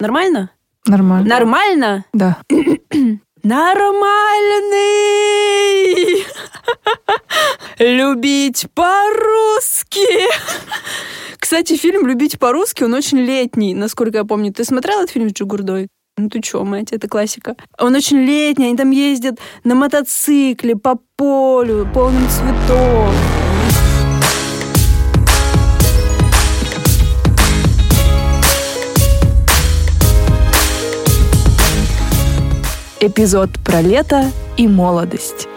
Нормально? Нормально. Нормально? Да. Нормальный! Любить по-русски! Кстати, фильм «Любить по-русски», он очень летний, насколько я помню. Ты смотрела этот фильм с Джигурдой? Ну ты чё, мать, это классика. Он очень летний, они там ездят на мотоцикле по полю, полным цветов. Эпизод про лето и молодость.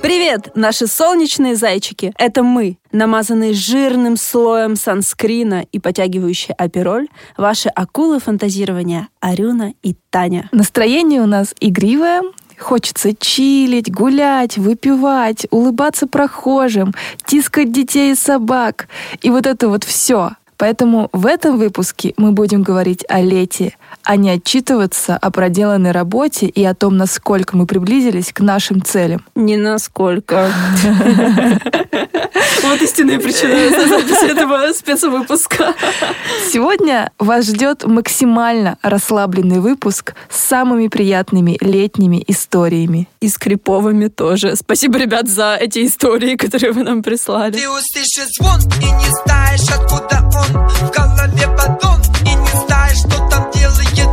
Привет, наши солнечные зайчики! Это мы, намазанные жирным слоем санскрина и потягивающие апероль, ваши акулы фантазирования Арюна и Таня. Настроение у нас игривое. Хочется чилить, гулять, выпивать, улыбаться прохожим, тискать детей и собак. И вот это вот все. Поэтому в этом выпуске мы будем говорить о лете, а не отчитываться о проделанной работе и о том, насколько мы приблизились к нашим целям. Не насколько. Вот истинная причина записи этого спецвыпуска. Сегодня вас ждет максимально расслабленный выпуск с самыми приятными летними историями. И с криповыми тоже. Спасибо, ребят, за эти истории, которые вы нам прислали. Ты услышишь звон и не знаешь, откуда он. В голове поддон и не знаешь, что там делает. Это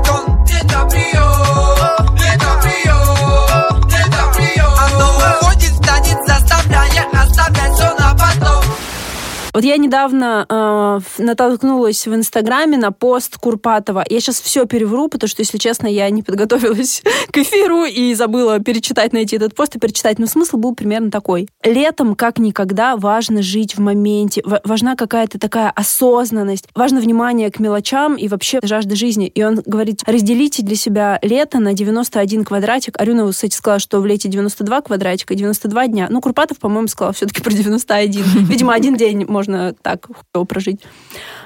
прием, это прием, это прием. Оно выходит, станет, заставляя оставлять все на потом. Вот я недавно натолкнулась в Инстаграме на пост Курпатова. Я сейчас все перевру, потому что, если честно, я не подготовилась к эфиру и забыла перечитать, найти этот пост и перечитать. Но смысл был примерно такой. Летом, как никогда, важно жить в моменте. Важна какая-то такая осознанность. Важно внимание к мелочам и вообще жажда жизни. И он говорит, разделите для себя лето на 91 квадратик. Арюна, кстати, сказала, что в лете 92 квадратика, 92 дня. Ну, Курпатов, по-моему, сказал все-таки про 91. Видимо, один день можно так хуёво прожить.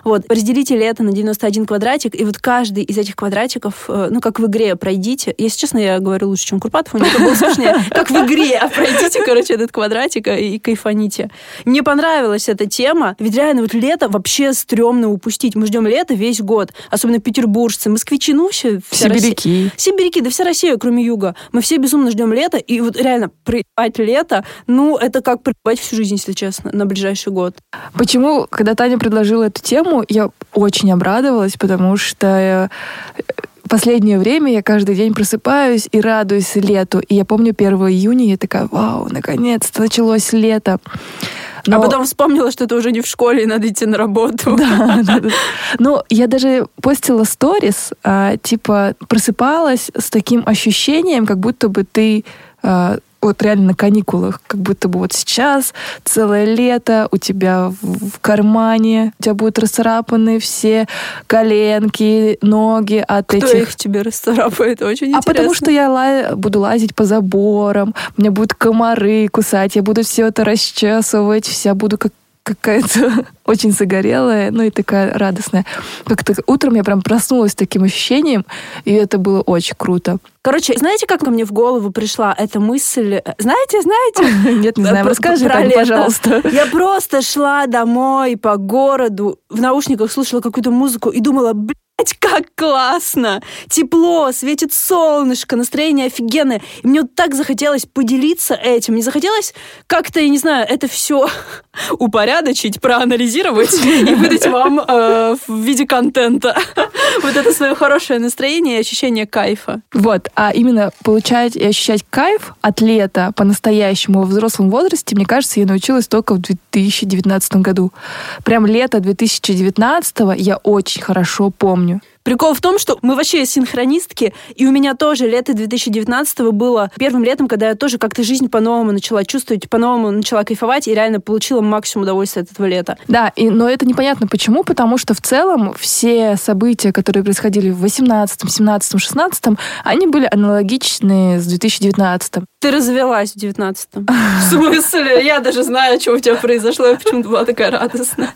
Вот. Разделите лето на 91 квадратик, и вот каждый из этих квадратиков, ну, как в игре, пройдите. Если честно, я говорю лучше, чем Курпатов, у меня это было смешнее. Как в игре, а пройдите, короче, этот квадратик и кайфаните. Мне понравилась эта тема, ведь реально вот лето вообще стрёмно упустить. Мы ждем лето весь год, особенно петербуржцы, москвичи, ну, вообще... Сибиряки. Сибиряки, да вся Россия, кроме юга. Мы все безумно ждем лето, и вот реально проебать лето, ну, это как проебать всю жизнь, если честно, на ближайший год. Почему, когда Таня предложила эту тему, я очень обрадовалась, потому что в последнее время я каждый день просыпаюсь и радуюсь лету. И я помню 1 июня, я такая, вау, наконец-то началось лето. Но... А потом вспомнила, что ты уже не в школе, и надо идти на работу. Да. Ну, я даже постила сторис, типа просыпалась с таким ощущением, как будто бы ты... вот реально на каникулах, как будто бы вот сейчас целое лето у тебя в кармане, у тебя будут расцарапаны все коленки, ноги от этих... Кто их тебе расцарапает? Очень интересно. А потому что я буду лазить по заборам, меня будут комары кусать, я буду все это расчесывать, вся буду какая-то очень загорелая, ну и такая радостная. Как-то утром я прям проснулась с таким ощущением, и это было очень круто. Короче, знаете, как ко мне в голову пришла эта мысль? Знаете? Нет, не знаю, расскажи, Таня, пожалуйста. Я просто шла домой по городу, в наушниках слушала какую-то музыку и думала, блять, как классно! Тепло, светит солнышко, настроение офигенное. И мне вот так захотелось поделиться этим. Мне захотелось как-то, я не знаю, это все упорядочить, проанализировать и выдать вам в виде контента вот это свое хорошее настроение и ощущение кайфа. Вот. А именно получать и ощущать кайф от лета по-настоящему во взрослом возрасте, мне кажется, я научилась только в 2019 году. Прям лето 2019-го я очень хорошо помню. Прикол в том, что мы вообще синхронистки, и у меня тоже лето 2019-го было первым летом, когда я тоже как-то жизнь по-новому начала чувствовать, по-новому начала кайфовать и реально получила максимум удовольствия от этого лета. Да, но это непонятно почему, потому что в целом все события, которые происходили в 18-м, 17-м, 16-м, они были аналогичны с 2019-м. Ты развелась в 19-м. В смысле? Я даже знаю, что у тебя произошло, и почему ты была такая радостная.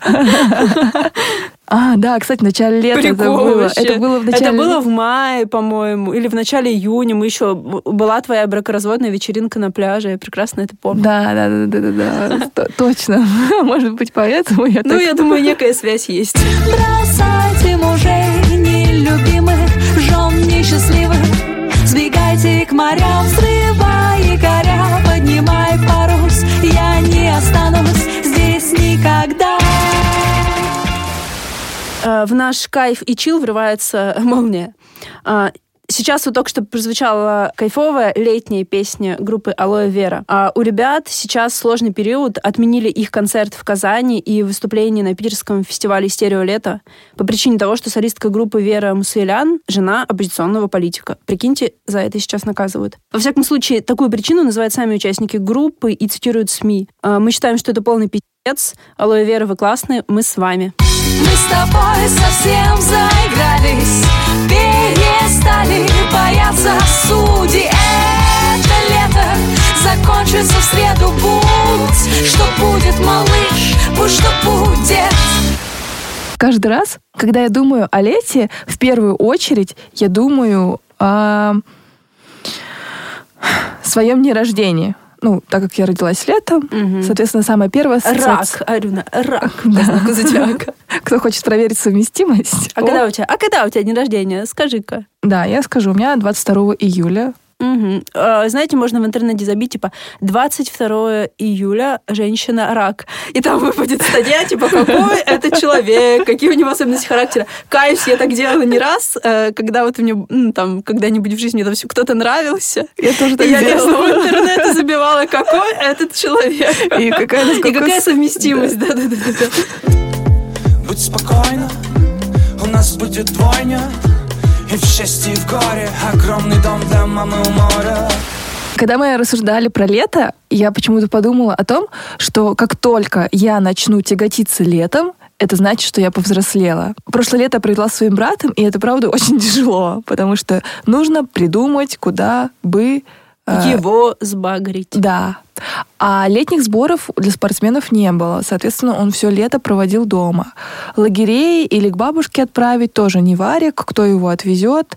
А, да, кстати, в начале лета это было. Это было в начале... Это было в мае, по-моему, или в начале июня. Мы еще... Была твоя бракоразводная вечеринка на пляже, я прекрасно это помню. Да, точно. Может быть, поэтому я так... Ну, я думаю, некая связь есть. Бросайте мужей нелюбимых, жен несчастливых, сбегайте к морям, срывай якоря, поднимай парус, я не останусь здесь никогда. В наш кайф и чил врывается молния. Сейчас вот только что прозвучала кайфовая летняя песня группы «Алоэ Вера». А у ребят сейчас сложный период. Отменили их концерт в Казани и выступление на питерском фестивале «Стерео лето» по причине того, что солистка группы Вера Мусуэлян – жена оппозиционного политика. Прикиньте, за это сейчас наказывают. Во всяком случае, такую причину называют сами участники группы и цитируют СМИ. Мы считаем, что это полный пиздец. «Алоэ Вера, вы классные, мы с вами». Мы с тобой совсем заигрались, перестали бояться судей. Это лето закончится в среду, будь что будет, малыш, будь что будет. Каждый раз, когда я думаю о лете, в первую очередь я думаю о своем дне рождения. Ну, так как я родилась летом, соответственно, самое первое... Рак, Арюна, рак. Кто хочет проверить совместимость. А когда у тебя день рождения? Скажи-ка. Да, я скажу. У меня 22 июля. Знаете, можно в интернете забить, типа, 22 июля женщина-рак. И там выпадет статья, типа, какой это человек, какие у него особенности характера. Каюсь, я так делала не раз, когда вот мне, там, когда-нибудь в жизни там кто-то нравился. Я тоже так делала. Я в интернете забивала, какой этот человек. И какая совместимость. Да. Будь спокойна, у нас будет двойня. И в счастье, и в горе огромный дом для мамы у моря. Когда мы рассуждали про лето, я почему-то подумала о том, что как только я начну тяготиться летом, это значит, что я повзрослела. Прошлое лето я провела с своим братом, и это, правда, очень тяжело, потому что нужно придумать, куда бы... Его сбагрить. Да. А летних сборов для спортсменов не было. Соответственно, он все лето проводил дома. Лагерей или к бабушке отправить тоже не варик, кто его отвезет.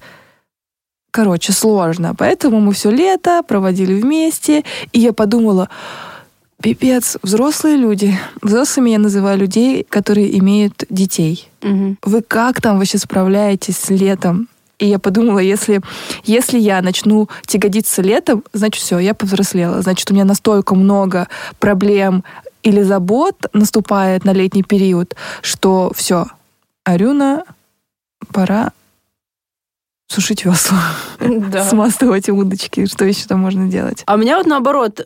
Короче, сложно. Поэтому мы все лето проводили вместе. И я подумала, пипец, взрослые люди. Взрослыми я называю людей, которые имеют детей. Вы как там вообще справляетесь с летом? И я подумала, если я начну тяготиться летом, значит, все, я повзрослела. Значит, у меня настолько много проблем или забот наступает на летний период, что все, Арюна, пора сушить весла, смазывать удочки, что еще там можно делать. А у меня вот наоборот...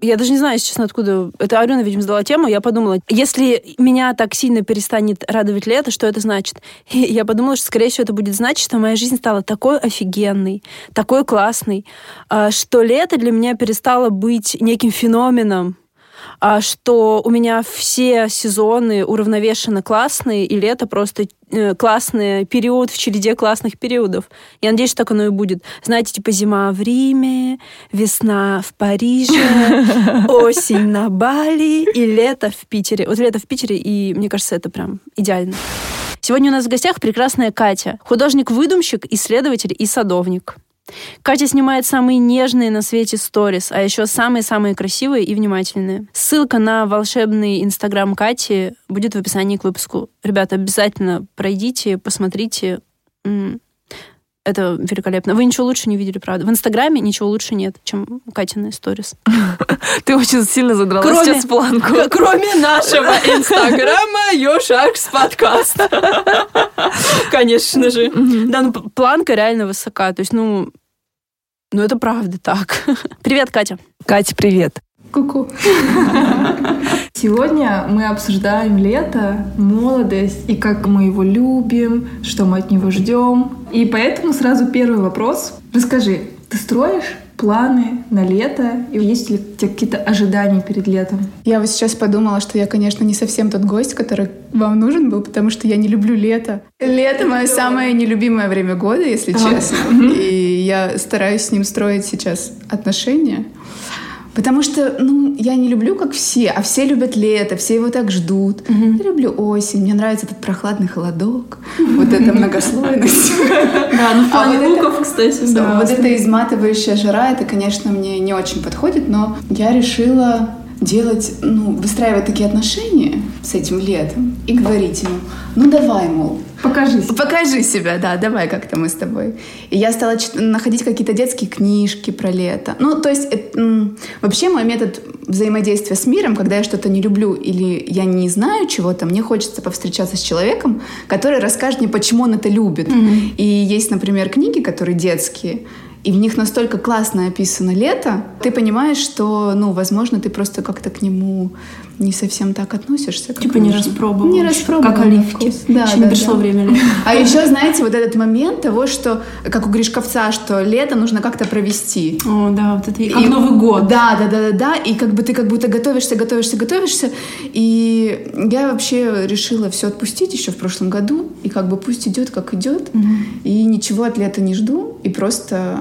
Я даже не знаю, если честно, откуда... Это Арина, видимо, задала тему. Я подумала, если меня так сильно перестанет радовать лето, что это значит? И я подумала, что, скорее всего, это будет значить, что моя жизнь стала такой офигенной, такой классной, что лето для меня перестало быть неким феноменом, что у меня все сезоны уравновешенно классные, и лето просто классный период в череде классных периодов. Я надеюсь, что так оно и будет. Знаете, типа зима в Риме, весна в Париже, осень на Бали и лето в Питере. Вот лето в Питере, и мне кажется, это прям идеально. Сегодня у нас в гостях прекрасная Катя, художник-выдумщик, исследователь и садовник. Катя снимает самые нежные на свете сторис, а еще самые-самые красивые и внимательные. Ссылка на волшебный инстаграм Кати будет в описании к выпуску. Ребята, обязательно пройдите, посмотрите. Это великолепно. Вы ничего лучше не видели, правда. В инстаграме ничего лучше нет, чем Катины сторис. Ты очень сильно задрала сейчас планку. Кроме нашего инстаграма Йошакс подкаст. Конечно же. Да, ну планка реально высока. То есть, ну это правда так. Привет, Катя. Катя, привет. Ку-ку. Сегодня мы обсуждаем лето, молодость и как мы его любим, что мы от него ждем. И поэтому сразу первый вопрос. Расскажи, ты строишь планы на лето? И есть ли у тебя какие-то ожидания перед летом? Я вот сейчас подумала, что я, конечно, не совсем тот гость, который вам нужен был, потому что я не люблю лето. Лето — мое самое нелюбимое время года, если честно. И я стараюсь с ним строить сейчас отношения. Потому что, я не люблю, как все, а все любят лето, все его так ждут. Mm-hmm. Я люблю осень, мне нравится этот прохладный холодок, вот эта многослойность. Да, ну в плане луков, кстати. Вот эта изматывающая жара, это, конечно, мне не очень подходит, но я решила делать, выстраивать такие отношения с этим летом и говорить ему, давай, мол, покажи себя, да, давай как-то мы с тобой. И я стала находить какие-то детские книжки про лето. Вообще мой метод взаимодействия с миром, когда я что-то не люблю или я не знаю чего-то, мне хочется повстречаться с человеком, который расскажет мне, почему он это любит. Mm-hmm. И есть, например, книги, которые детские, и в них настолько классно описано лето, ты понимаешь, что, возозможно, ты просто как-то к нему не совсем так относишься. Типа не распробовал. Не распробовал. Как оливки. Да, еще не пришло время лета. А еще, знаете, вот этот момент того, что, как у Гришковца, что лето нужно как-то провести. О, да, вот это как Новый год. Да. И как бы ты как будто готовишься. И я вообще решила все отпустить еще в прошлом году. И как бы пусть идет, как идет. И ничего от лета не жду. И просто...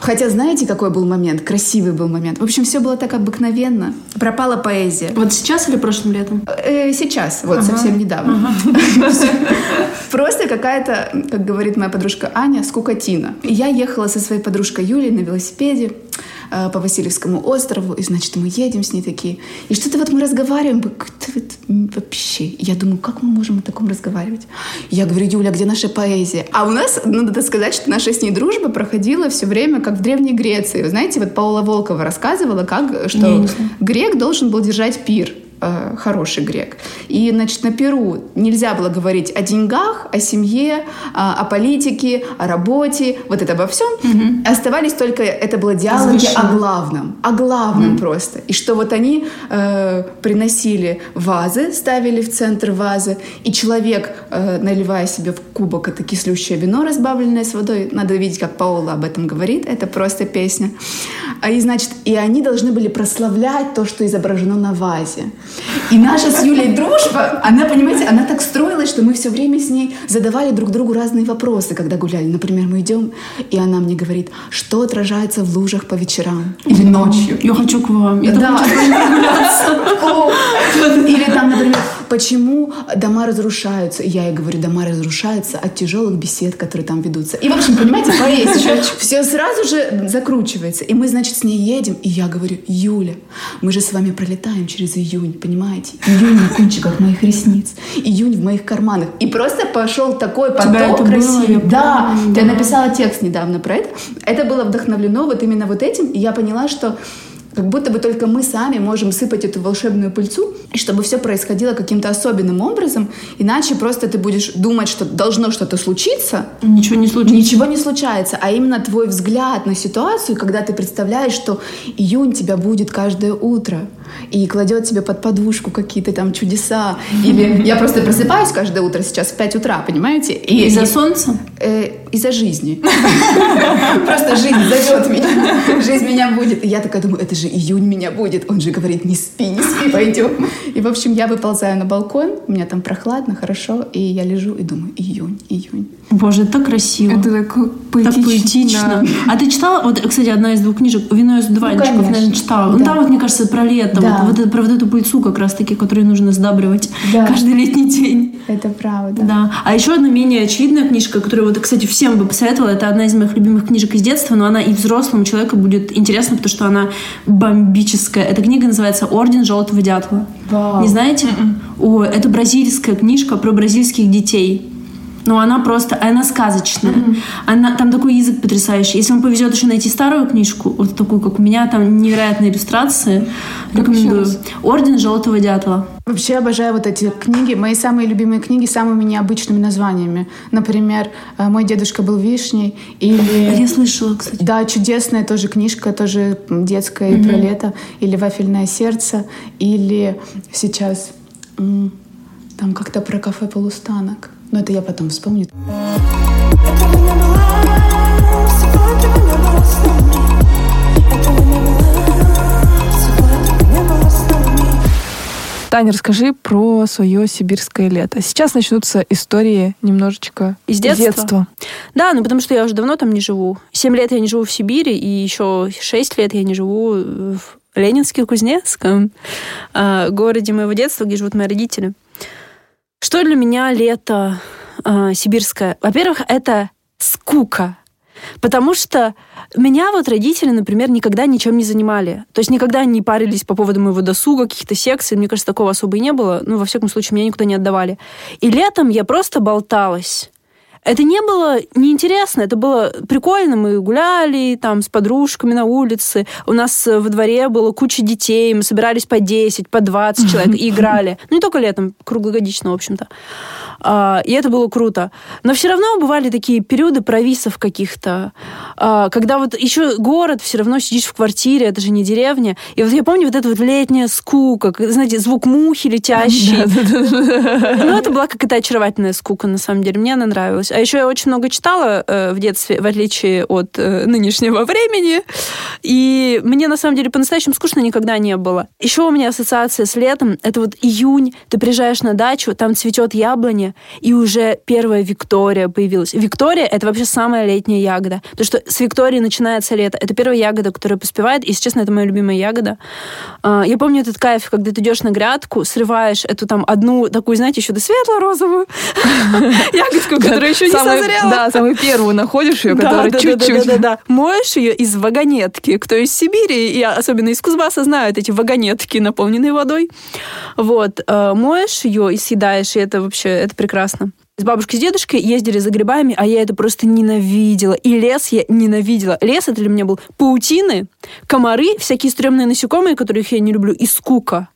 Хотя, знаете, какой был момент? Красивый был момент. В общем, все было так обыкновенно. Пропала поэзия. Вот сейчас или прошлым летом? Сейчас, вот совсем недавно. Просто какая-то, как говорит моя подружка Аня, скукотина. Я ехала со своей подружкой Юлей на велосипеде по Васильевскому острову, и, значит, мы едем с ней такие. И что-то вот мы разговариваем, вообще. Я думаю, как мы можем о таком разговаривать? Я говорю, Юля, где наша поэзия? А у нас, надо сказать, что наша с ней дружба проходила все время, как в Древней Греции. Вы знаете, вот Паула Волкова рассказывала, что грек должен был держать пир. Хороший грек. И, значит, на пиру нельзя было говорить о деньгах, о семье, о политике, о работе, вот это обо всем. Mm-hmm. Оставались только, это было диалоги о главном mm-hmm. просто. И что вот они приносили вазы, ставили в центр вазы, и человек, наливая себе в кубок это кислющее вино, разбавленное с водой, надо видеть, как Паола об этом говорит, это просто песня. И, значит, и они должны были прославлять то, что изображено на вазе. И наша с Юлей дружба, она, понимаете, она так строилась, что мы все время с ней задавали друг другу разные вопросы, когда гуляли. Например, мы идем, и она мне говорит, что отражается в лужах по вечерам или ночью. Я хочу к вам. Я хочу. Или там, например, почему дома разрушаются. И я ей говорю, дома разрушаются от тяжелых бесед, которые там ведутся. И, в общем, понимаете, поэзия. Все сразу же закручивается. И мы, значит, с ней едем, и я говорю, Юля, мы же с вами пролетаем через июнь, понимаете? Июнь на кончиках моих ресниц, июнь в моих карманах. И просто пошел такой поток красивый. Да, я написала текст недавно про это. Это было вдохновлено вот именно вот этим. И я поняла, что как будто бы только мы сами можем сыпать эту волшебную пыльцу, чтобы все происходило каким-то особенным образом. Иначе просто ты будешь думать, что должно что-то случиться. Ничего не случится. Ничего не случается. А именно твой взгляд на ситуацию, когда ты представляешь, что июнь тебя будет каждое утро и кладет тебе под подушку какие-то там чудеса. Или я просто просыпаюсь каждое утро сейчас в 5 утра, понимаете? И из-за солнца? Из-за жизни. Просто жизнь зовет меня. Жизнь меня будет. И я такая думаю, это же июнь меня будет. Он же говорит, не спи, пойдем. И, в общем, я выползаю на балкон, у меня там прохладно, хорошо, и я лежу и думаю, июнь. Боже, это так красиво. Это так поэтично. Да. А ты читала, вот, кстати, одна из двух книжек, «Вино из Дуванчиков», наверное, читала. Да. Ну, там, вот, мне кажется, про лето, да. Про вот эту пыльцу как раз-таки, которую нужно сдабривать каждый летний день. Это правда. Да. А еще одна менее очевидная книжка, которую, вот, кстати, всем бы посоветовала, это одна из моих любимых книжек из детства, но она и взрослому человеку будет интересна, потому что она бомбическая. Эта книга называется «Орден желтого дятла». Вау. Не знаете? О, это бразильская книжка про бразильских детей. Но она просто... Она сказочная. Mm-hmm. Там такой язык потрясающий. Если вам повезет еще найти старую книжку, вот такую, как у меня, там невероятные иллюстрации, рекомендую. «Орден желтого дятла». Вообще обожаю вот эти книги. Мои самые любимые книги с самыми необычными названиями. Например, «Мой дедушка был вишней». Или... Я слышала, кстати. Да, чудесная тоже книжка, тоже детская, mm-hmm. про лето. Или «Вафельное сердце». Или сейчас... Там как-то про кафе «Полустанок». Но это я потом вспомню. Таня, расскажи про свое сибирское лето. Сейчас начнутся истории немножечко из детства. Да, потому что я уже давно там не живу. 7 лет я не живу в Сибири, и еще 6 лет я не живу в в Ленинске-Кузнецком, городе моего детства, где живут мои родители. Что для меня лето сибирское? Во-первых, это скука. Потому что меня вот родители, например, никогда ничем не занимали. То есть никогда не парились по поводу моего досуга, каких-то секций. Мне кажется, такого особо и не было. Ну, во всяком случае, меня никуда не отдавали. И летом я просто болталась. Это не было неинтересно, это было прикольно. Мы гуляли там с подружками на улице. У нас во дворе было куча детей. Мы собирались по 10, по 20 человек и играли. Ну, не только летом, круглогодично, в общем-то. И это было круто. Но все равно бывали такие периоды провисов каких-то, когда вот еще город, все равно сидишь в квартире, это же не деревня. И вот я помню вот эта вот летняя скука, знаете, звук мухи летящий. Ну, это была какая-то очаровательная скука, на самом деле. Мне она нравилась. А еще я очень много читала в детстве, в отличие от нынешнего времени. И мне, на самом деле, по-настоящему скучно никогда не было. Еще у меня ассоциация с летом. Это вот июнь, ты приезжаешь на дачу, там цветет яблоня, и уже первая Виктория появилась. Виктория — это вообще самая летняя ягода. Потому что с Виктории начинается лето. Это первая ягода, которая поспевает. И, если честно, это моя любимая ягода. Я помню этот кайф, когда ты идешь на грядку, срываешь эту там одну такую, знаете, еще до светло-розовую ягодку, которая еще не созрела. Да, самую первую находишь ее, которая чуть-чуть. Моешь ее из вагонетки. Кто из Сибири, и особенно из Кузбасса, знают эти вагонетки, наполненные водой. Вот. Моешь ее и съедаешь, и это вообще... прекрасно. С бабушкой, с дедушкой ездили за грибами, а я это просто ненавидела. И лес я ненавидела. Лес это для меня был паутины, комары, всякие стрёмные насекомые, которых я не люблю, и скука.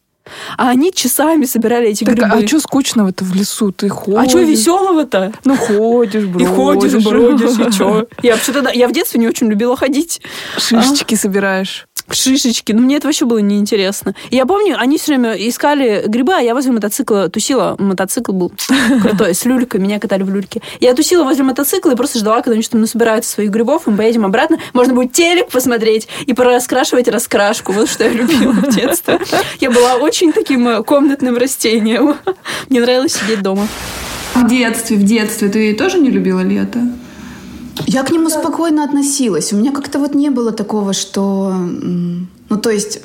А они часами собирали эти грибы. А что скучного-то в лесу? Ты ходишь. А что веселого-то? Ну, ходишь, бродишь. И ходишь, бродишь, и что? Я вообще-то, я в детстве не очень любила ходить. Шишечки собираешь. Шишечки. Ну, мне это вообще было неинтересно. Я помню, они все время искали грибы, а я возле мотоцикла тусила. Мотоцикл был крутой, с люлькой. Меня катали в люльке. Я тусила возле мотоцикла и просто ждала, когда они что-то насобирают своих грибов, и мы поедем обратно. Можно будет телек посмотреть и пораскрашивать раскрашку. Вот что я любила в детстве. Я была очень таким комнатным растением. Мне нравилось сидеть дома. В детстве. Ты тоже не любила лето? Я к нему спокойно относилась. У меня как-то вот не было такого, что... Ну, то есть...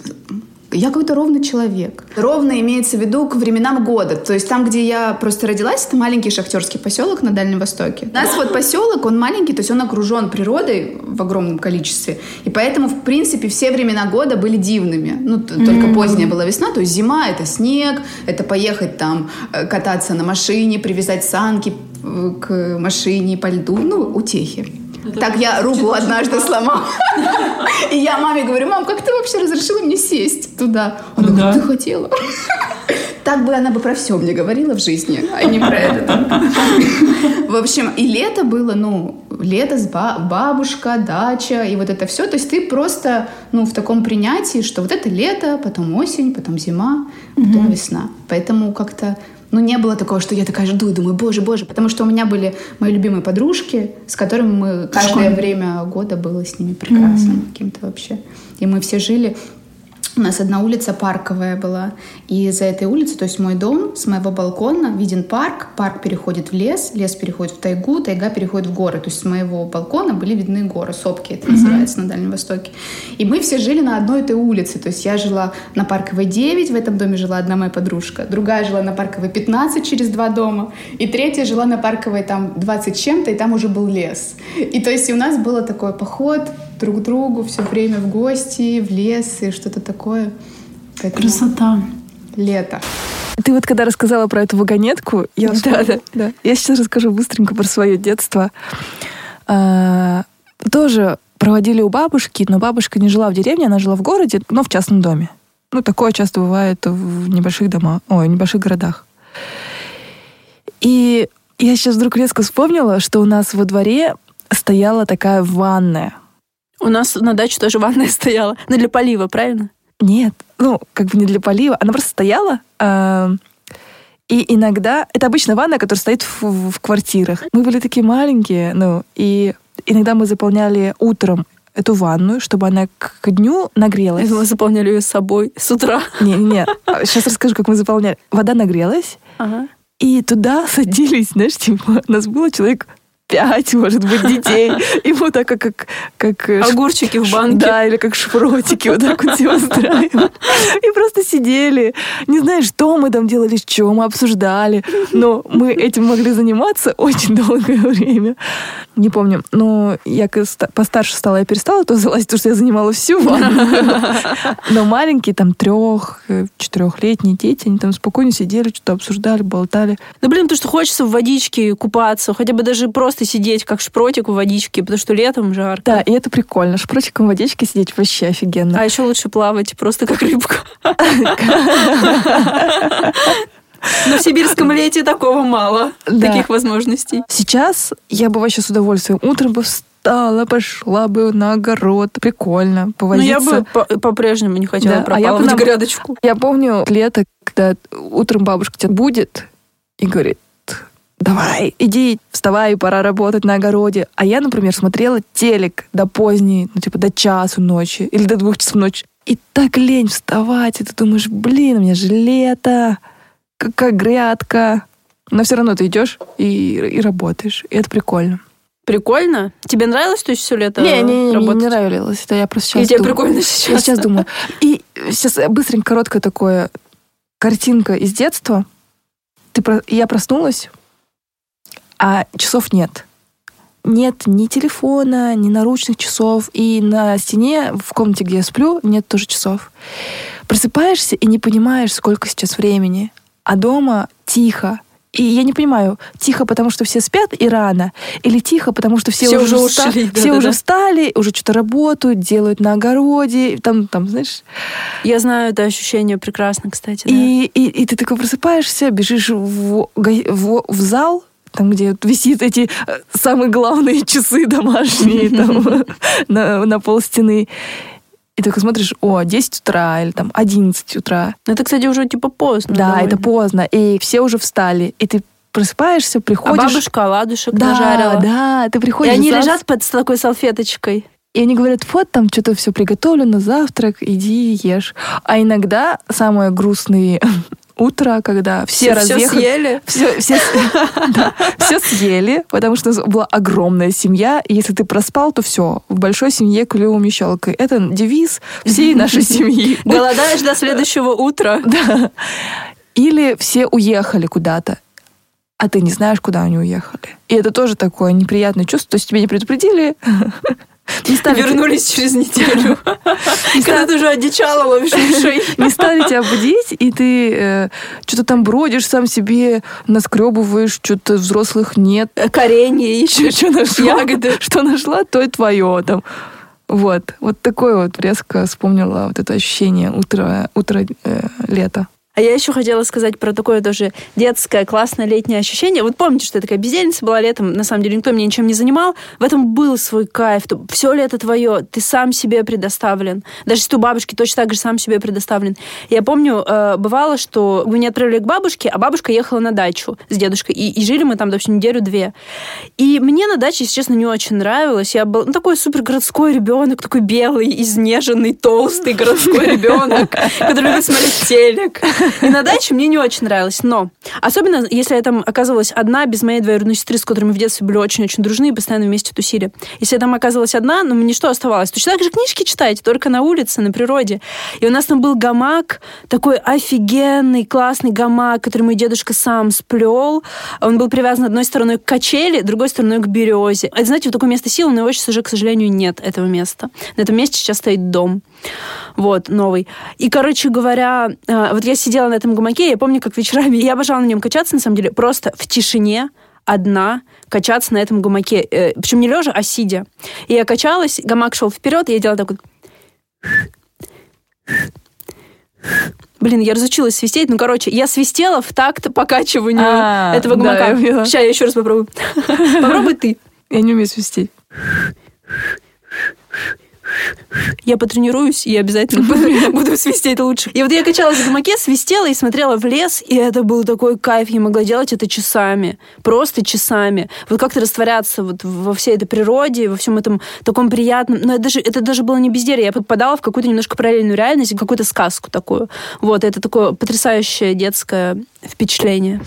Я какой-то ровный человек. Ровно имеется в виду к временам года. То есть там, где я просто родилась, это маленький шахтерский поселок на Дальнем Востоке. У нас вот поселок, он маленький, то есть он окружен природой в огромном количестве. И поэтому, в принципе, все времена года были дивными. Ну, только поздняя была весна, то есть зима — это снег, это поехать там кататься на машине, привязать санки к машине по льду. Ну, утехи. Так я руку однажды сломала. И я маме говорю: мам, как ты вообще разрешила мне сесть туда? Она говорит: ты хотела. Так бы она бы про все мне говорила в жизни, а не про это. В общем, и лето было, ну, лето, бабушка, дача, и вот это все. То есть ты просто, ну, в таком принятии, что вот это лето, потом осень, потом зима, потом весна. Поэтому как-то... Ну, не было такого, что я такая жду и думаю: боже. Потому что у меня были мои любимые подружки, с которыми мы каждое время года было с ними прекрасно каким-то вообще. И мы все жили. У нас одна улица парковая была. И за этой улицей, то есть мой дом, с моего балкона виден парк. Парк переходит в лес, лес переходит в тайгу, тайга переходит в горы. То есть с моего балкона были видны горы. Сопки это называется на Дальнем Востоке. И мы все жили на одной этой улице. То есть я жила на Парковой 9, в этом доме жила одна моя подружка. Другая жила на Парковой 15 через два дома. И третья жила на Парковой там 20 чем-то, и там уже был лес. И то есть у нас был такой поход друг к другу, все время в гости, в лес и что-то такое. Поэтому... Красота. Лето. Ты вот когда рассказала про эту вагонетку, я да. Я сейчас расскажу быстренько про свое детство. Тоже проводили у бабушки, но бабушка не жила в деревне, она жила в городе, но в частном доме. Ну, такое часто бывает в небольших домах, ой, в небольших городах. И я сейчас вдруг резко вспомнила, что у нас во дворе стояла такая ванная. У нас на даче тоже ванная стояла. Ну, для полива, правильно? Нет, ну, как бы не для полива. Она просто стояла, и иногда... Это обычно ванна, которая стоит в квартирах. Мы были такие маленькие, ну, и иногда мы заполняли утром эту ванную, чтобы она к дню нагрелась. Мы заполняли ее с собой с утра. Не-не-не, сейчас расскажу, как мы заполняли. Вода нагрелась, и туда садились, знаешь, типа, нас было человек... 5, может быть, детей. Ему так, как огурчики в банке. Да, или как шпротики. Вот так вот все устраивали. И просто сидели. Не знаю, что мы там делали, что мы обсуждали. Но мы этим могли заниматься очень долгое время. Не помню. Но я постарше стала, я перестала то залазить, потому что я занимала всю ванну. Но маленькие, там, 3-4-летние дети, они там спокойно сидели, что-то обсуждали, болтали. Да, блин, потому что хочется в водичке купаться, хотя бы даже просто сидеть как шпротик в водичке, потому что летом жарко. Да, и это прикольно. Шпротиком в водичке сидеть вообще офигенно. А еще лучше плавать, просто как рыбка. Но в сибирском лете такого мало, таких возможностей. Сейчас я бы вообще с удовольствием утром бы встала, пошла бы на огород. Прикольно, повозиться. Но я бы по-прежнему не хотела пропалывать грядочку. Я помню лето, когда утром бабушка тебя будет и говорит: давай, иди, вставай, пора работать на огороде. А я, например, смотрела телек до поздней, до 1:00 ночи или до 2:00 ночи. И так лень вставать, и ты думаешь: блин, у меня же лето, какая грядка. Но все равно ты идешь и работаешь, и это прикольно. Прикольно? Тебе нравилось то все лето работать? Не, мне не нравилось, это я просто сейчас и думаю. И тебе прикольно сейчас? Я сейчас думаю. И сейчас быстренько короткая такая картинка из детства. Я проснулась, а часов нет. Нет ни телефона, ни наручных часов. И на стене, в комнате, где я сплю, нет тоже часов. Просыпаешься и не понимаешь, сколько сейчас времени. А дома тихо. И я не понимаю, тихо, потому что все спят и рано, или тихо, потому что все уже встали, уже что-то работают, делают на огороде, там, знаешь. Я знаю это ощущение прекрасно, кстати. Да. И ты такой просыпаешься, бежишь в зал, там, где висит эти самые главные часы домашние там, на полстены. И только смотришь: о, 10 утра или там 11 утра. Это, кстати, уже типа поздно. Да, довольно. Это поздно. И все уже встали. И ты просыпаешься, приходишь... А бабушка оладушек нажарила. Да, ты приходишь... И они лежат под такой салфеточкой. И они говорят: вот, там что-то все приготовлено, завтрак, иди ешь. А иногда самые грустные... утро, когда все разъехали. Все съели, потому что у нас была огромная семья, и если ты проспал, то все. В большой семье клювом и щелкой. Это девиз всей нашей семьи. Голодаешь до следующего утра. Да. Или все уехали куда-то, а ты не знаешь, куда они уехали. И это тоже такое неприятное чувство. То есть тебе не предупредили... Вернулись через неделю. Когда ты уже одичала, ловишь ушей. Не стали тебя будить, и ты что-то там бродишь сам себе, наскребываешь, что-то взрослых нет. Коренья ищешь, ягоды. Что нашла, то и твое. Вот такое вот резко вспомнила вот это ощущение утро-лето. А я еще хотела сказать про такое тоже детское, классное летнее ощущение. Вот помните, что я такая бездельница была летом, на самом деле никто меня ничем не занимал. В этом был свой кайф. Все лето твое, ты сам себе предоставлен. Даже если ты у бабушки, точно так же сам себе предоставлен. Я помню, бывало, что меня отправили к бабушке, а бабушка ехала на дачу с дедушкой. И жили мы там, допустим, 1-2 недели. И мне на даче, если честно, не очень нравилось. Я был такой супергородской ребенок, такой белый, изнеженный, толстый городской ребенок, который любит смотреть телек. И на даче мне не очень нравилось, но особенно, если я там оказывалась одна, без моей двоюродной сестры, с которой мы в детстве были очень-очень дружны и постоянно вместе тусили. Если я там оказалась одна, ну, мне что оставалось? Точно так же книжки читайте, только на улице, на природе. И у нас там был гамак, такой офигенный, классный гамак, который мой дедушка сам сплел. Он был привязан одной стороной к качели, другой стороной к березе. Это, знаете, вот такое место силы, но его сейчас уже, к сожалению, нет, этого места. На этом месте сейчас стоит дом. Вот, новый. И, короче говоря, вот я сидела на этом гамаке, я помню, как вечерами... Я обожала на нем качаться, на самом деле, просто в тишине, одна, качаться на этом гамаке. Причем не лежа, а сидя. И я качалась, гамак шел вперед, и я делала так вот... Блин, я разучилась свистеть. Ну, короче, я свистела в такт покачиванию этого гамака. Да, сейчас я еще раз попробую. Попробуй ты. Я не умею свистеть. Я потренируюсь, и обязательно буду свистеть лучше. И вот я качалась в гамаке, свистела и смотрела в лес, и это был такой кайф. Я могла делать это часами, просто часами. Вот как-то растворяться вот во всей этой природе, во всем этом таком приятном. Но это даже было не безделье. Я попадала в какую-то немножко параллельную реальность, какую-то сказку такую. Вот, это такое потрясающее детское впечатление.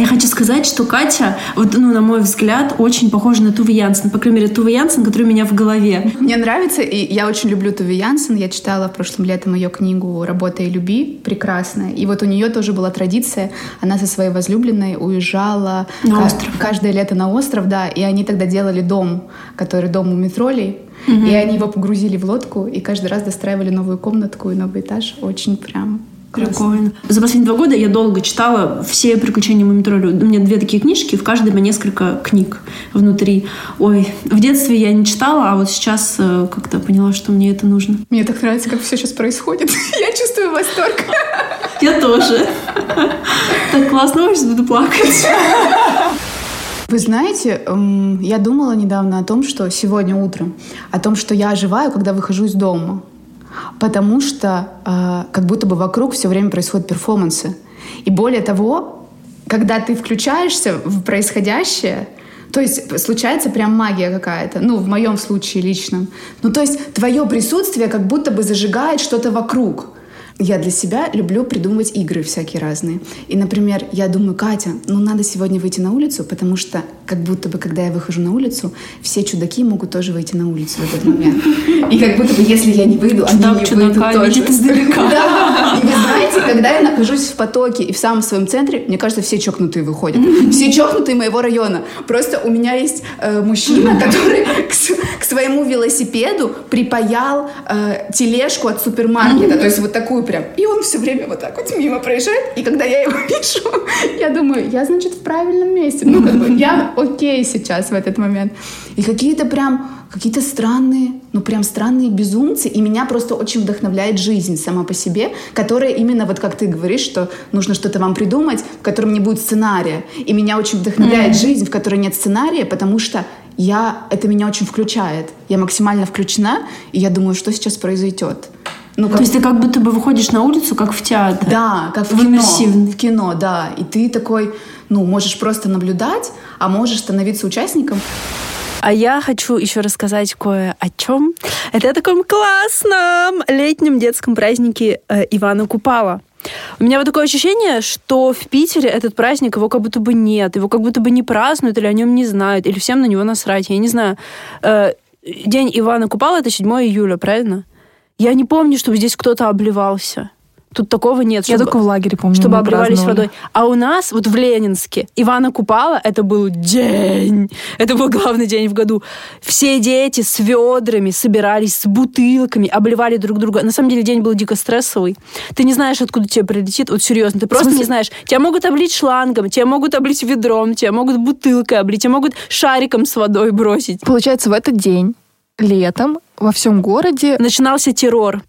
Я хочу сказать, что Катя, вот, на мой взгляд, очень похожа на Туви Янсен. По крайней мере, Туви Янсен, который у меня в голове. Мне нравится, и я очень люблю Туви Янсен. Я читала прошлым летом ее книгу «Работай и люби». Прекрасно. И вот у нее тоже была традиция. Она со своей возлюбленной уезжала на остров. Каждое лето на остров, да. И они тогда делали дом, который дом у Муми-троллей. Угу. И они его погрузили в лодку. И каждый раз достраивали новую комнатку и новый этаж. Очень прям... Прикольно. За последние 2 года я долго читала все «Приключения Муми-Тролля». У меня 2 такие книжки, в каждой по несколько книг внутри. Ой, в детстве я не читала, а вот сейчас как-то поняла, что мне это нужно. Мне так нравится, как все сейчас происходит. Я чувствую восторг. Я тоже. Так классно, я сейчас буду плакать. Вы знаете, я думала недавно о том, что сегодня утром, о том, что я оживаю, когда выхожу из дома. Потому что как будто бы вокруг все время происходят перформансы. И более того, когда ты включаешься в происходящее, то есть случается прям магия какая-то, ну, в моем случае личном. Ну, то есть твое присутствие как будто бы зажигает что-то вокруг. Я для себя люблю придумывать игры всякие разные. И, например, я думаю, Катя, надо сегодня выйти на улицу, потому что как будто бы, когда я выхожу на улицу, все чудаки могут тоже выйти на улицу в этот момент. И как будто бы, если я не выйду, они не выйдут тоже. Видит издалека. Да. И вы знаете, когда я нахожусь в потоке и в самом своем центре, мне кажется, все чокнутые выходят. Все чокнутые моего района. Просто у меня есть мужчина, который к своему велосипеду припаял тележку от супермаркета. То есть вот такую прям. И он все время вот так вот мимо проезжает. И когда я его вижу, я думаю, я, значит, в правильном месте. Ну, как бы, я окей сейчас в этот момент. И какие-то странные, странные безумцы. И меня просто очень вдохновляет жизнь сама по себе, которая именно, вот как ты говоришь, что нужно что-то вам придумать, в котором не будет сценария. И меня очень вдохновляет жизнь, в которой нет сценария, потому что это меня очень включает. Я максимально включена, и я думаю, что сейчас произойдет. То есть ты как будто бы выходишь на улицу, как в театр. Да, как в кино. В кино, да. И ты такой, можешь просто наблюдать, а можешь становиться участником. А я хочу еще рассказать кое о чем. Это о таком классном летнем детском празднике Ивана Купала. У меня вот такое ощущение, что в Питере этот праздник, его как будто бы нет, его как будто бы не празднуют, или о нем не знают, или всем на него насрать, я не знаю. День Ивана Купала — это 7 июля, правильно? Я не помню, чтобы здесь кто-то обливался. Тут такого нет. Я только в лагере помню. Чтобы обливались водой. А у нас, вот в Ленинске, Ивана Купала, это был день. Это был главный день в году. Все дети с ведрами собирались, с бутылками, обливали друг друга. На самом деле день был дико стрессовый. Ты не знаешь, откуда тебе прилетит. Вот серьезно, ты просто не знаешь. Тебя могут облить шлангом, тебя могут облить ведром, тебя могут бутылкой облить, тебя могут шариком с водой бросить. Получается, в этот день летом во всем городе... Начинался террор.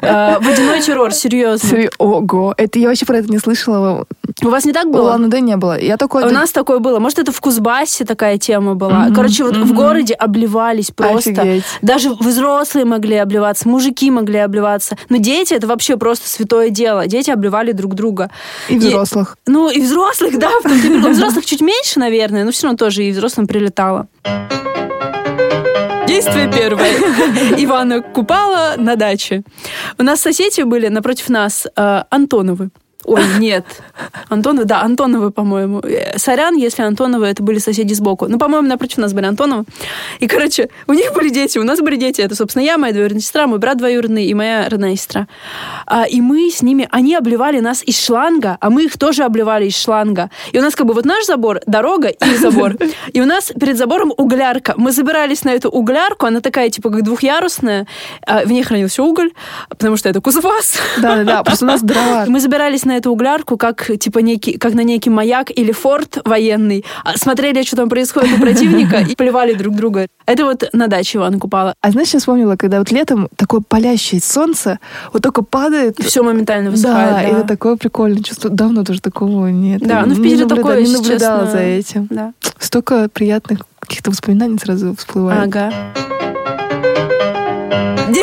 Водяной террор, серьезно. Ого, это я вообще про это не слышала. У вас не так было? Улан-Удэ не было. У нас такое было. Может, это в Кузбассе такая тема была. Короче, вот в городе обливались просто. Офигеть. Даже взрослые могли обливаться, мужики могли обливаться. Но дети — это вообще просто святое дело. Дети обливали друг друга. И взрослых. И взрослых, да. Взрослых чуть меньше, наверное, но все равно тоже и взрослым прилетало. Действие первое. Ивана Купала на даче. У нас соседи были напротив нас Антоновы. Ой, нет. Антоновы, да, Антоновы, по-моему. Сорян, если Антоновы, это были соседи сбоку. По-моему, напротив нас были Антоновы. И, короче, у них были дети, у нас были дети. Это, собственно, я, моя двоюродная сестра, мой брат двоюродный и моя родная сестра. И мы с ними, они обливали нас из шланга, а мы их тоже обливали из шланга. И у нас как бы вот наш забор, дорога и их забор. И у нас перед забором углярка. Мы забирались на эту углярку, она такая, типа, как двухъярусная. В ней хранился уголь, потому что это Кузбасс. Да-да-да, просто у нас дрова. Мы забирались на эту углярку, как на некий маяк или форт военный. Смотрели, что там происходит у противника, и плевали друг друга. Это вот на даче Ивана Купала. А знаешь, я вспомнила, когда вот летом такое палящее солнце, вот только падает... Все моментально высыхает. Да, это такое прикольное чувство. Давно тоже такого нет. Да, в Питере такое, если честно. Не наблюдала за этим. Да. Столько приятных каких-то воспоминаний сразу всплывает. Ага.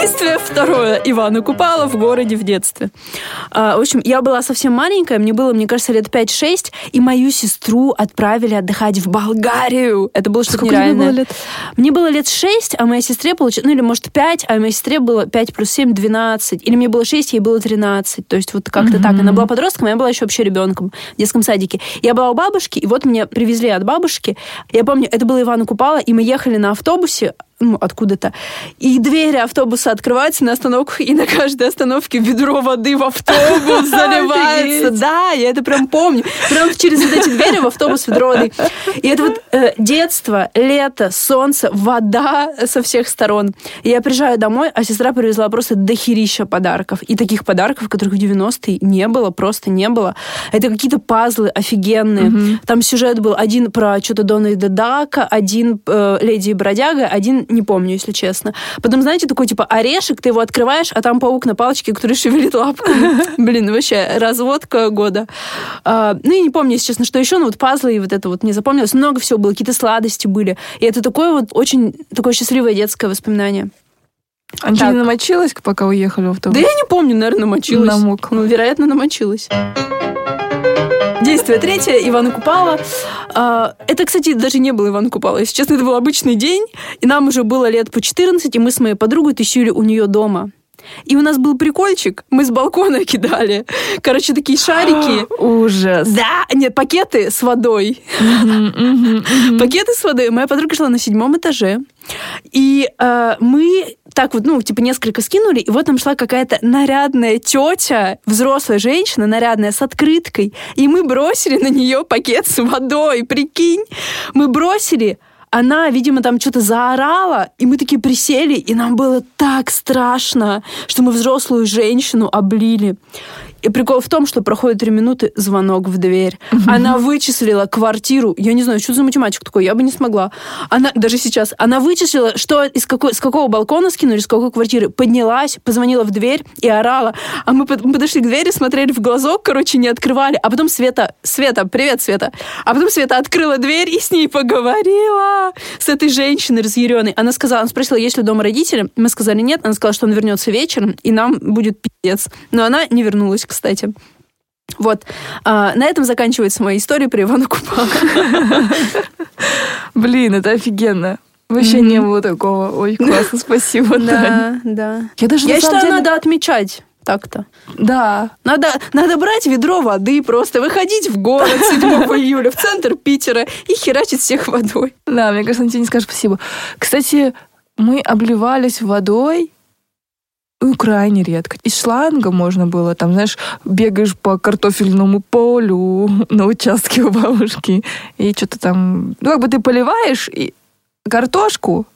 Действие второе. Ивана Купала в городе в детстве. В общем, я была совсем маленькая, мне было, мне кажется, лет 5-6, и мою сестру отправили отдыхать в Болгарию. Это было что-то нереальное. Мне было лет 6, а моей сестре получилось, ну или может 5, а моей сестре было 5+7, 12. Или мне было 6, ей было 13. То есть вот как-то так. Она была подростком, а я была еще вообще ребенком в детском садике. Я была у бабушки, и вот меня привезли от бабушки. Я помню, это было Ивана Купала, и мы ехали на автобусе, ну, откуда-то. И двери автобуса открываются на остановках, и на каждой остановке ведро воды в автобус заливается. Да, я это прям помню. Прям через вот эти двери в автобус ведро воды. И это вот детство, лето, солнце, вода со всех сторон. И я приезжаю домой, а сестра привезла просто дохерища подарков. И таких подарков, которых в 90-е не было, просто не было. Это какие-то пазлы офигенные. Угу. Там сюжет был один про что-то Дональда Дака, один Леди и бродяга, один не помню, если честно. Потом, знаете, такой, типа, орешек, ты его открываешь, а там паук на палочке, который шевелит лапками. Блин, вообще, разводка года. Ну, я не помню, если честно, что еще, но вот пазлы и вот это вот не запомнилось. Много всего было, какие-то сладости были. И это такое вот очень такое счастливое детское воспоминание. А ты не намочилась, пока вы ехали в автобус? Да я не помню, наверное, намочилась. Намокла. Ну, вероятно, намочилась. Действие третье. Ивана Купала. Это, кстати, даже не было Ивана Купала. Если честно, это был обычный день. И нам уже было лет по 14, и мы с моей подругой тусили у нее дома. И у нас был прикольчик. Мы с балкона кидали. Короче, такие шарики. Ужас. Да, нет, пакеты с водой. Пакеты с водой. Моя подруга жила на 7 этаже. И мы так вот, ну, типа, несколько скинули, и вот там шла какая-то нарядная тетя, взрослая женщина, нарядная, с открыткой, и мы бросили на нее пакет с водой, прикинь. Мы бросили, она, видимо, там что-то заорала, и мы такие присели, и нам было так страшно, что мы взрослую женщину облили. И прикол в том, что проходит 3 минуты, звонок в дверь. Она вычислила квартиру. Я не знаю, что за математик такой, я бы не смогла. Она, даже сейчас, она вычислила, что с какого балкона скинули, с какой квартиры. Поднялась, позвонила в дверь и орала. А мы подошли к двери, смотрели в глазок, короче, не открывали. А потом Света, привет, Света. А потом Света открыла дверь и с ней поговорила. С этой женщиной разъяренной. Она спросила, есть ли дома родители. Мы сказали нет. Она сказала, что он вернется вечером, и нам будет пиздец. Но она не вернулась, кстати. Вот. На этом заканчивается моя история про Ивана Купала. Блин, это офигенно. Вообще не было такого. Ой, классно, спасибо, Таня. Да. Я считаю, надо отмечать так-то. Да. Надо брать ведро воды просто, выходить в город 7 июля, в центр Питера и херачить всех водой. Да, мне кажется, он тебе не скажет спасибо. Кстати, мы обливались водой, ну, крайне редко. Из шланга можно было, там, знаешь, бегаешь по картофельному полю на участке у бабушки, и что-то там... Ну, как бы ты поливаешь и картошку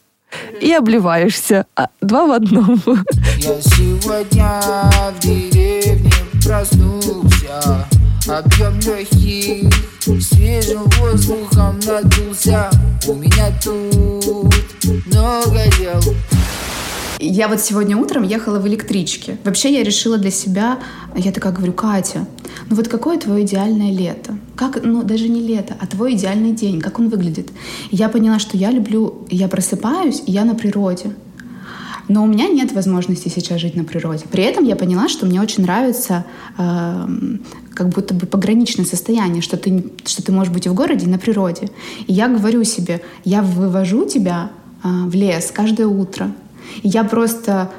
и обливаешься. 2 в 1. Я сегодня в деревне проснулся, объем легкий, свежим воздухом надулся. У меня тут много дел. Я вот сегодня утром ехала в электричке. Вообще я решила для себя, я такая говорю, Катя, ну вот какое твое идеальное лето? Как, ну даже не лето, а твой идеальный день, как он выглядит? И я поняла, что я просыпаюсь, и я на природе. Но у меня нет возможности сейчас жить на природе. При этом я поняла, что мне очень нравится как будто бы пограничное состояние, что ты можешь быть и в городе, и на природе. И я говорю себе, я вывожу тебя в лес каждое утро. Я просто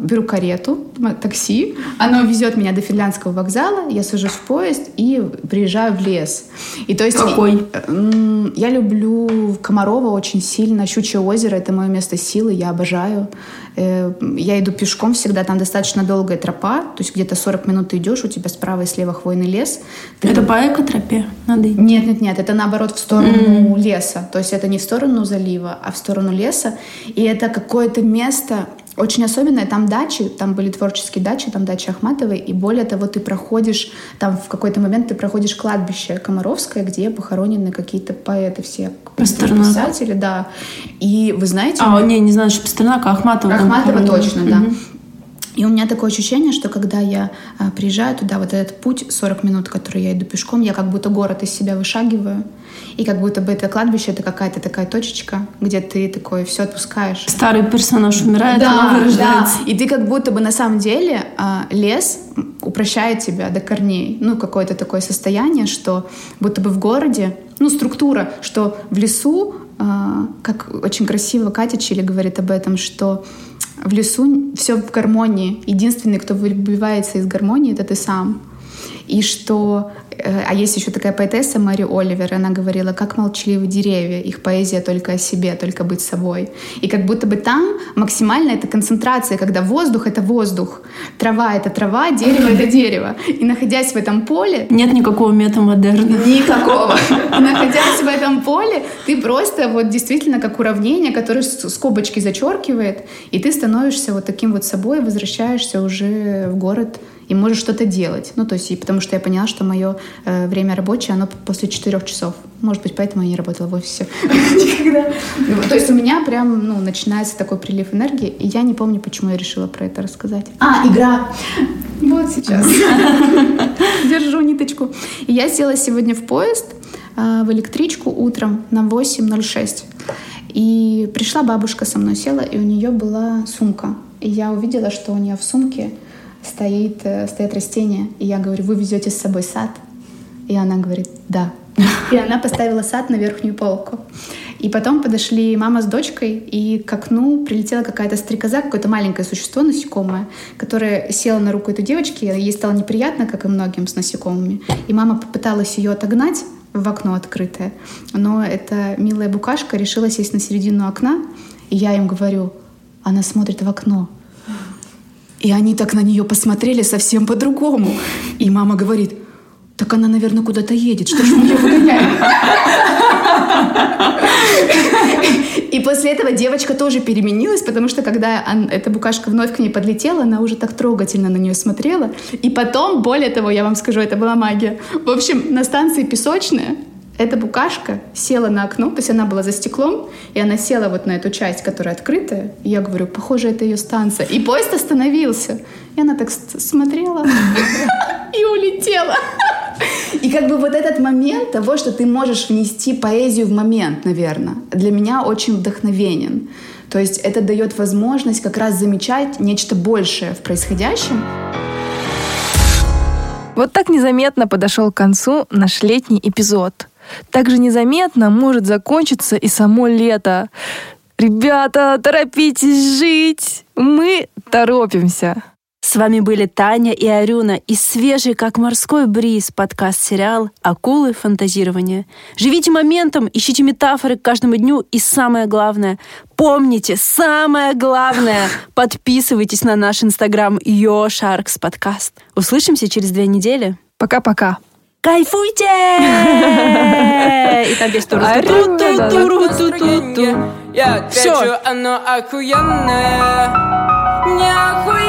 беру карету, такси, оно везет меня до Финляндского вокзала, я сажусь в поезд и приезжаю в лес. И, то есть, какой? Я люблю Комарово очень сильно, Щучье озеро, это мое место силы, я обожаю. Я иду пешком всегда, там достаточно долгая тропа, то есть где-то 40 минут ты идешь, у тебя справа и слева хвойный лес. Это по экотропе? Надо идти. Нет, это наоборот в сторону леса, то есть это не в сторону залива, а в сторону леса, и это какое-то место очень особенное, там дачи, там были творческие дачи, там дачи Ахматовой, и более того, ты проходишь, там в какой-то момент ты проходишь кладбище Комаровское, где похоронены какие-то поэты все, писатели, да. И вы знаете... не знаю, что Пастернака, Ахматова. Ахматова точно, да. И у меня такое ощущение, что когда я приезжаю туда, вот этот путь 40 минут, который я иду пешком, я как будто город из себя вышагиваю. И как будто бы это кладбище, это какая-то такая точечка, где ты такой все отпускаешь. Старый персонаж умирает, да, новый рождается. Да. И ты как будто бы на самом деле лес упрощает тебя до корней. Ну, какое-то такое состояние, что будто бы в городе, ну, структура, что в лесу, как очень красиво Катя Чили говорит об этом, что в лесу все в гармонии. Единственный, кто выбивается из гармонии, это ты сам. И что... А есть еще такая поэтесса Мэри Оливер, она говорила, как молчаливы деревья, их поэзия только о себе, только быть собой. И как будто бы там максимально это концентрация, когда воздух — это воздух, трава — это трава, дерево — это дерево. И находясь в этом поле... Нет никакого метамодерна. Никакого. Находясь в этом поле, ты просто вот действительно как уравнение, которое скобочки зачеркивает, и ты становишься вот таким вот собой, возвращаешься уже в город и можешь что-то делать. Ну, то есть, потому что я поняла, что мое время рабочее, оно после 4 часов. Может быть, поэтому я не работала в офисе никогда. То есть у меня прям, ну, начинается такой прилив энергии, и я не помню, почему я решила про это рассказать. А, игра! Вот сейчас. Держу ниточку. И я села сегодня в поезд, в электричку утром на 8:06. И пришла бабушка со мной, села, и у нее была сумка. И я увидела, что у нее в сумке стоят растения. И я говорю, вы везете с собой сад? И она говорит, да. И она поставила сад на верхнюю полку. И потом подошли мама с дочкой, и к окну прилетела какая-то стрекоза, какое-то маленькое существо, насекомое, которое село на руку этой девочки. Ей стало неприятно, как и многим с насекомыми. И мама попыталась ее отогнать в окно открытое. Но эта милая букашка решила сесть на середину окна. И я им говорю, она смотрит в окно. И они так на нее посмотрели совсем по-другому. И мама говорит, так она, наверное, куда-то едет, что ж мы ее выгоняем? И после этого девочка тоже переменилась, потому что когда эта букашка вновь к ней подлетела, она уже так трогательно на нее смотрела. И потом, более того, я вам скажу, это была магия. В общем, на станции Песочная эта букашка села на окно, то есть она была за стеклом, и она села вот на эту часть, которая открытая. И я говорю, похоже, это ее станция. И поезд остановился. И она так смотрела и улетела. И как бы вот этот момент того, что ты можешь внести поэзию в момент, наверное, для меня очень вдохновенен. То есть это дает возможность как раз замечать нечто большее в происходящем. Вот так незаметно подошел к концу наш летний эпизод. Также незаметно может закончиться и само лето. Ребята, торопитесь жить! Мы торопимся! С вами были Таня и Арюна из свежий, как морской бриз, подкаст-сериал «Акулы фантазирования». Живите моментом, ищите метафоры к каждому дню и самое главное, помните, самое главное, подписывайтесь на наш инстаграм Yo Sharks Podcast. Услышимся через 2 недели. Пока-пока. Кайфуйте! И там весь тур. Я отвечу, оно охуенное. Не охуенное.